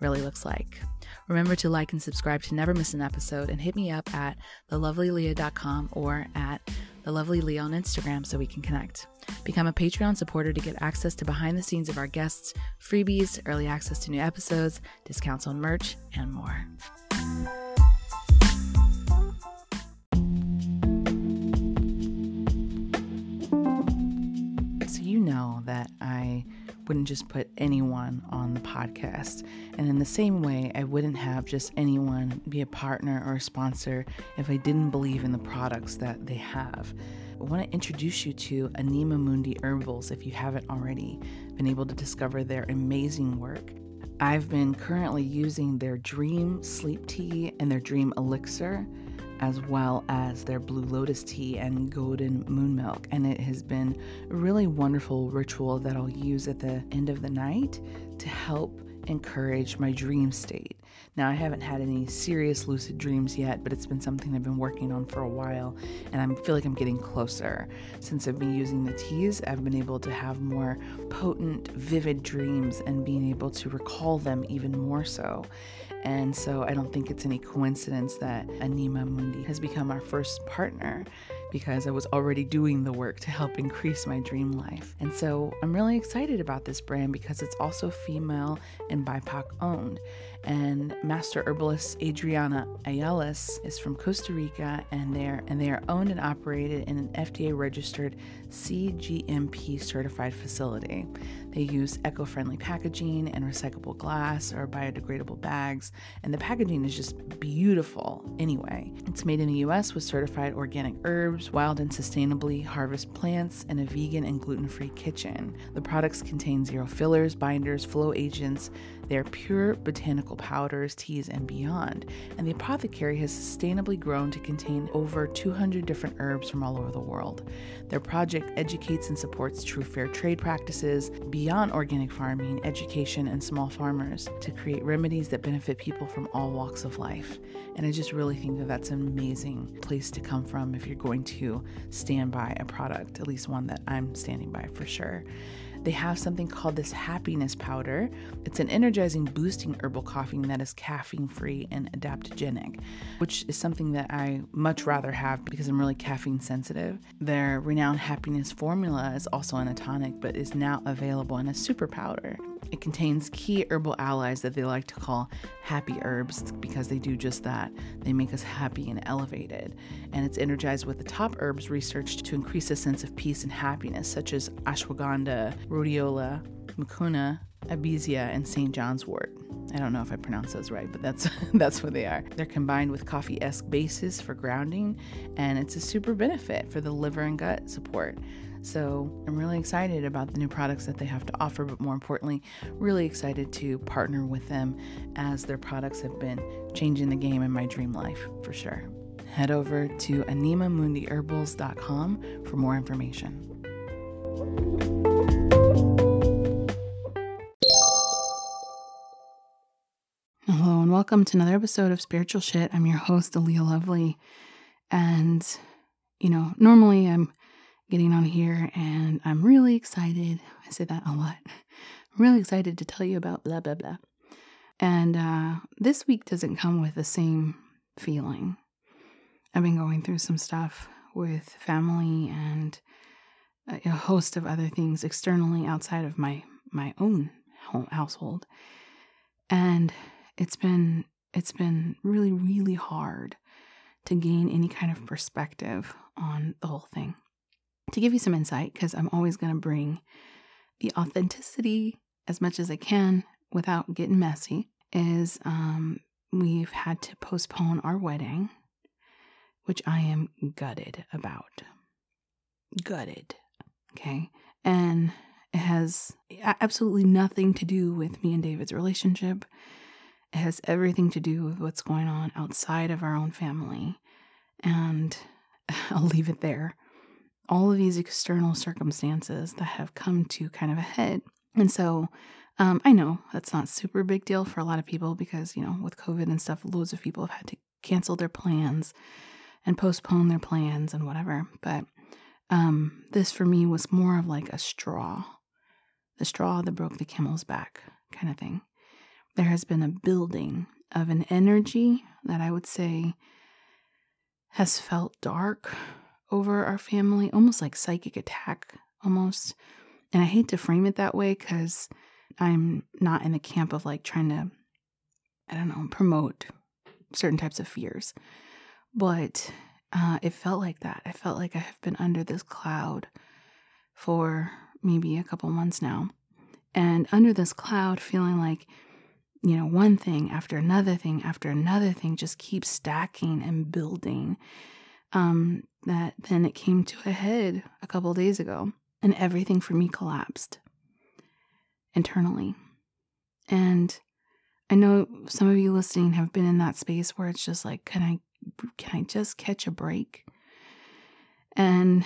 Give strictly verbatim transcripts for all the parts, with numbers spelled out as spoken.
really looks like. Remember to like and subscribe to never miss an episode, and hit me up at the lovely leah dot com or at the lovely leah on Instagram so we can connect. Become a Patreon supporter to get access to behind the scenes of our guests, freebies, early access to new episodes, discounts on merch, and more. So you know that I wouldn't just put anyone on the podcast. And in the same way, I wouldn't have just anyone be a partner or a sponsor if I didn't believe in the products that they have. I want to introduce you to Anima Mundi Herbals if you haven't already been able to discover their amazing work. I've been currently using their Dream Sleep Tea and their Dream Elixir, as well as their Blue Lotus Tea and Golden Moon Milk. And it has been a really wonderful ritual that I'll use at the end of the night to help encourage my dream state. Now, I haven't had any serious lucid dreams yet, but it's been something I've been working on for a while, and I feel like I'm getting closer. Since I've been using the teas, I've been able to have more potent, vivid dreams and being able to recall them even more so. And so I don't think it's any coincidence that Anima Mundi has become our first partner, because I was already doing the work to help increase my dream life. And so I'm really excited about this brand because it's also female and B I P O C owned. And master herbalist Adriana Ayales is from Costa Rica, and they're and they are owned and operated in an F D A registered C G M P certified facility. They use eco-friendly packaging and recyclable glass or biodegradable bags, and the packaging is just beautiful anyway. It's made in the U S with certified organic herbs, wild and sustainably harvested plants, and a vegan and gluten-free kitchen. The products contain zero fillers, binders, flow agents. They are pure botanical powders, teas, and beyond. And the apothecary has sustainably grown to contain over two hundred different herbs from all over the world. Their project educates and supports true fair trade practices beyond organic farming, education, and small farmers to create remedies that benefit people from all walks of life. And I just really think that that's an amazing place to come from if you're going to stand by a product, at least one that I'm standing by for sure. They have something called this happiness powder. It's an energizing, boosting herbal coughing that is caffeine-free and adaptogenic, which is something that I much rather have because I'm really caffeine sensitive. Their renowned happiness formula is also in a tonic, but is now available in a super powder. It contains key herbal allies that they like to call happy herbs because they do just that. They make us happy and elevated. And it's energized with the top herbs researched to increase a sense of peace and happiness, such as ashwagandha, rhodiola, mucuna, Abizia, and Saint John's Wort. I don't know if I pronounce those right, but that's that's what they are. They're combined with coffee-esque bases for grounding, and it's a super benefit for the liver and gut support. So I'm really excited about the new products that they have to offer, but more importantly, really excited to partner with them as their products have been changing the game in my dream life for sure. Head over to anima mundi herbals dot com for more information. Hello and welcome to another episode of Spiritual Shit. I'm your host, Aaliyah Lovely. And, you know, normally I'm getting on here and I'm really excited. I say that a lot. I'm really excited to tell you about blah, blah, blah. And uh, this week doesn't come with the same feeling. I've been going through some stuff with family and a host of other things externally outside of my, my own home household. And it's been, it's been really, really hard to gain any kind of perspective on the whole thing. To give you some insight, because I'm always going to bring the authenticity as much as I can without getting messy, is um, we've had to postpone our wedding, which I am gutted about. Gutted. Okay. And It has absolutely nothing to do with me and David's relationship. It has everything to do with what's going on outside of our own family. And I'll leave it there. All of these external circumstances that have come to kind of a head. And so um, I know that's not super big deal for a lot of people because, you know, with COVID and stuff, loads of people have had to cancel their plans and postpone their plans and whatever. But um, this for me was more of like a straw, the straw that broke the camel's back kind of thing. There has been a building of an energy that I would say has felt dark over our family, almost like psychic attack, almost. And I hate to frame it that way because I'm not in the camp of like trying to, I don't know, promote certain types of fears. But uh, it felt like that. I felt like I have been under this cloud for maybe a couple months now. And under this cloud, feeling like, you know, one thing after another thing after another thing just keeps stacking and building. Um, that then it came to a head a couple of days ago, and everything for me collapsed internally. And I know some of you listening have been in that space where it's just like, can I, can I just catch a break? And,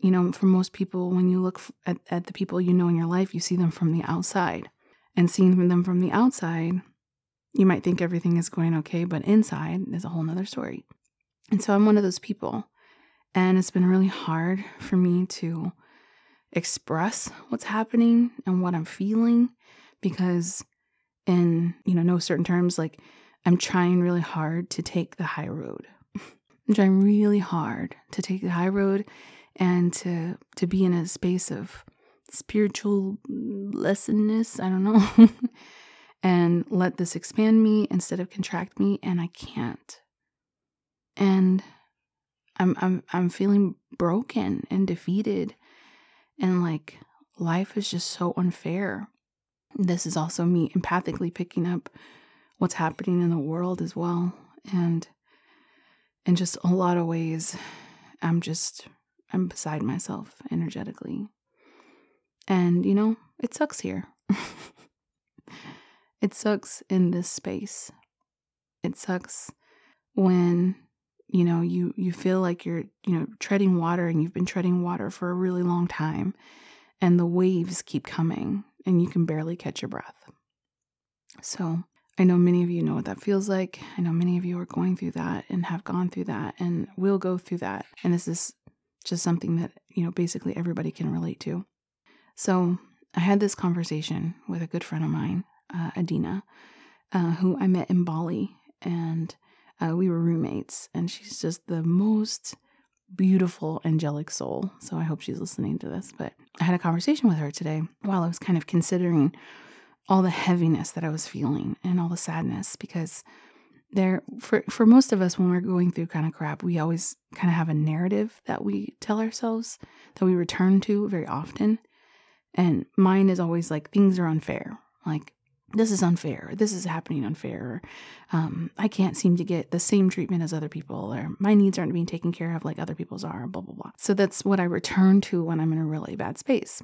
you know, for most people, when you look at, at the people you know in your life, you see them from the outside. And seeing them from the outside, you might think everything is going okay, but inside is a whole nother story. And so I'm one of those people, and it's been really hard for me to express what's happening and what I'm feeling because in, you know, no certain terms, like I'm trying really hard to take the high road. I'm trying really hard to take the high road and to, to be in a space of spiritual lessonness, I don't know, and let this expand me instead of contract me, and I can't. And I'm I'm I'm feeling broken and defeated, and like life is just so unfair. This is also me empathically picking up what's happening in the world as well, and in just a lot of ways, I'm just I'm beside myself energetically, and you know it sucks here. It sucks in this space. It sucks when, you know, you, you feel like you're, you know, treading water and you've been treading water for a really long time and the waves keep coming and you can barely catch your breath. So I know many of you know what that feels like. I know many of you are going through that and have gone through that and will go through that. And this is just something that, you know, basically everybody can relate to. So I had this conversation with a good friend of mine, uh, Adina, uh, who I met in Bali, and Uh, we were roommates, and she's just the most beautiful, angelic soul. So I hope she's listening to this. But I had a conversation with her today while I was kind of considering all the heaviness that I was feeling and all the sadness, because there, for, for most of us, when we're going through kind of crap, we always kind of have a narrative that we tell ourselves that we return to very often. And mine is always like, things are unfair. Like, this is unfair, this is happening unfair, um, I can't seem to get the same treatment as other people, or my needs aren't being taken care of like other people's are, blah, blah, blah. So that's what I return to when I'm in a really bad space.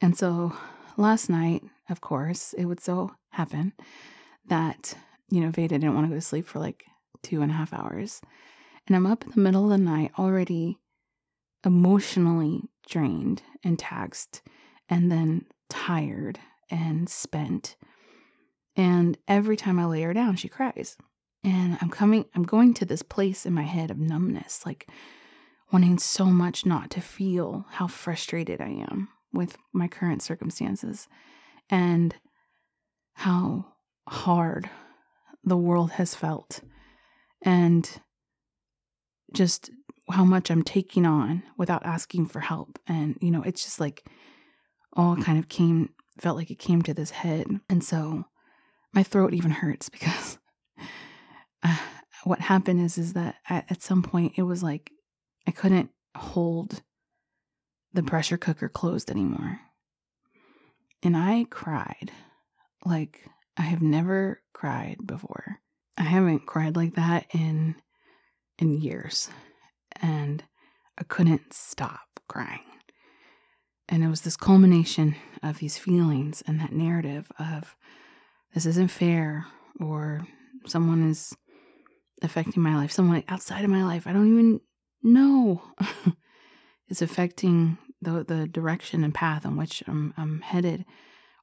And so last night, of course, it would so happen that, you know, Veda didn't want to go to sleep for like two and a half hours. And I'm up in the middle of the night already emotionally drained and taxed and then tired and spent. And every time I lay her down, she cries. And I'm coming, I'm going to this place in my head of numbness, like wanting so much not to feel how frustrated I am with my current circumstances and how hard the world has felt and just how much I'm taking on without asking for help. And, you know, it's just like all kind of came, felt like it came to this head. And so my throat even hurts because uh, what happened is, is that at, at some point it was like I couldn't hold the pressure cooker closed anymore. And I cried like I have never cried before. I haven't cried like that in in years. And I couldn't stop crying. And it was this culmination of these feelings and that narrative of this isn't fair, or someone is affecting my life, someone outside of my life, I don't even know, is affecting the the direction and path in which I'm, I'm headed,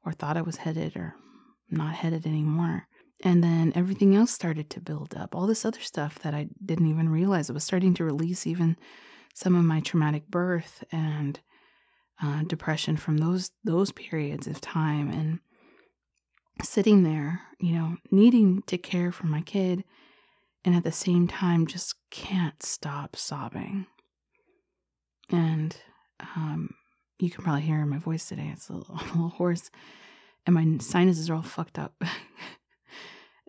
or thought I was headed, or not headed anymore. And then everything else started to build up. All this other stuff that I didn't even realize. It was starting to release even some of my traumatic birth and uh, depression from those those periods of time. And sitting there, you know, needing to care for my kid, and at the same time just can't stop sobbing. And um, you can probably hear my voice today. It's a little, a little hoarse, and my sinuses are all fucked up.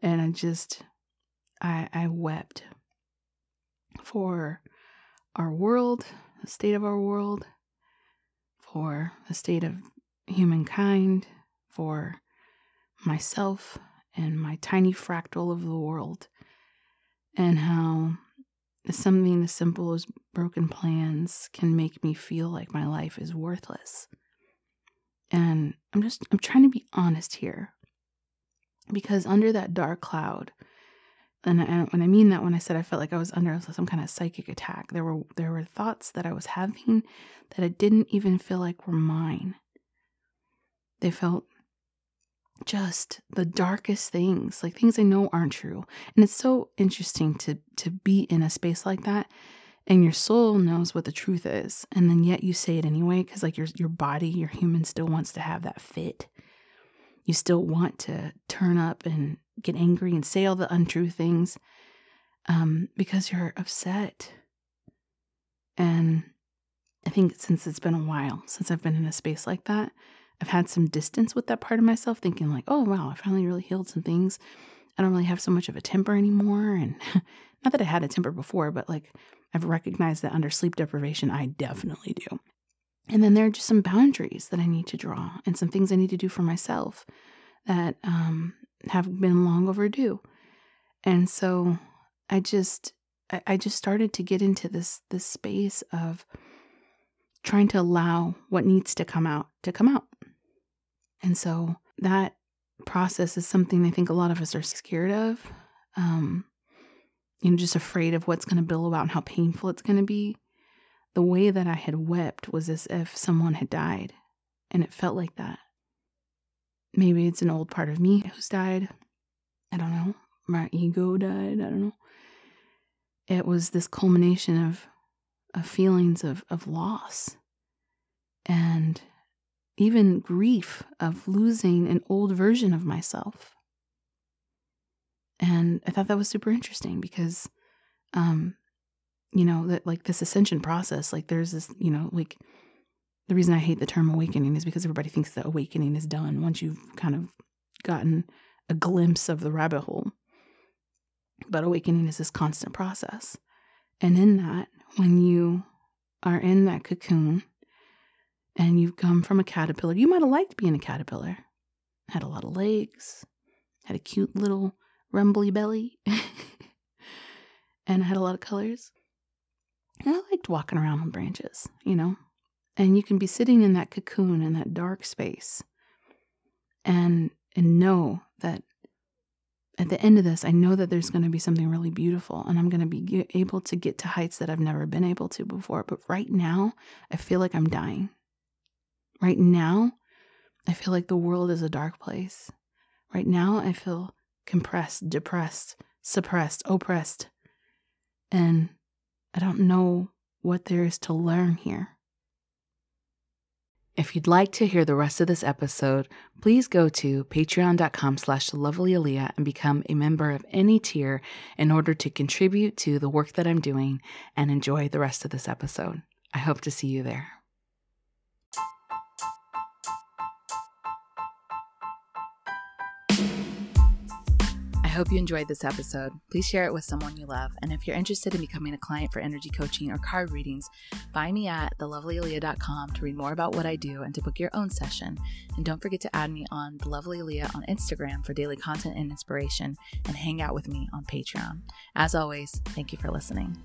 And I just, I, I wept for our world, the state of our world, for the state of humankind, for myself and my tiny fractal of the world, and how something as simple as broken plans can make me feel like my life is worthless. And I'm just, I'm trying to be honest here. Because under that dark cloud, and I, when I mean that, when I said I felt like I was under some kind of psychic attack, there were there were thoughts that I was having that I didn't even feel like were mine. They felt just the darkest things, like things I know aren't true. And it's so interesting to to be in a space like that, and your soul knows what the truth is, and then yet you say it anyway, because like your your body, your human, still wants to have that fit. You still want to turn up and get angry and say all the untrue things um, because you're upset. And I think since it's been a while, since I've been in a space like that, I've had some distance with that part of myself, thinking like, oh, wow, I finally really healed some things. I don't really have so much of a temper anymore. And not that I had a temper before, but like I've recognized that under sleep deprivation, I definitely do. And then there are just some boundaries that I need to draw and some things I need to do for myself that um, have been long overdue. And so I just I, I just started to get into this this space of trying to allow what needs to come out to come out. And so that process is something I think a lot of us are scared of, um, you know, just afraid of what's going to billow out and how painful it's going to be. The way that I had wept was as if someone had died, and it felt like that. Maybe it's an old part of me who's died. I don't know. My ego died. I don't know. It was this culmination of, of feelings of, of loss and even grief of losing an old version of myself. And I thought that was super interesting because, um, you know, that like this ascension process, like there's this, you know, like the reason I hate the term awakening is because everybody thinks that awakening is done once you've kind of gotten a glimpse of the rabbit hole. But awakening is this constant process. And in that, when you are in that cocoon and you've come from a caterpillar, you might have liked being a caterpillar, had a lot of legs, had a cute little rumbly belly, and had a lot of colors. I liked walking around on branches, you know, and you can be sitting in that cocoon in that dark space and and know that at the end of this, I know that there's going to be something really beautiful, and I'm going to be able to get to heights that I've never been able to before. But right now, I feel like I'm dying. Right now, I feel like the world is a dark place. Right now, I feel compressed, depressed, suppressed, oppressed, and I don't know what there is to learn here. If you'd like to hear the rest of this episode, please go to patreon dot com slash lovely Aaliyah and become a member of any tier in order to contribute to the work that I'm doing, and enjoy the rest of this episode. I hope to see you there. I hope you enjoyed this episode. Please share it with someone you love. And if you're interested in becoming a client for energy coaching or card readings, find me at the lovely Aaliyah dot com to read more about what I do and to book your own session. And don't forget to add me on thelovelyaaliyah on Instagram for daily content and inspiration, and hang out with me on Patreon. As always, thank you for listening.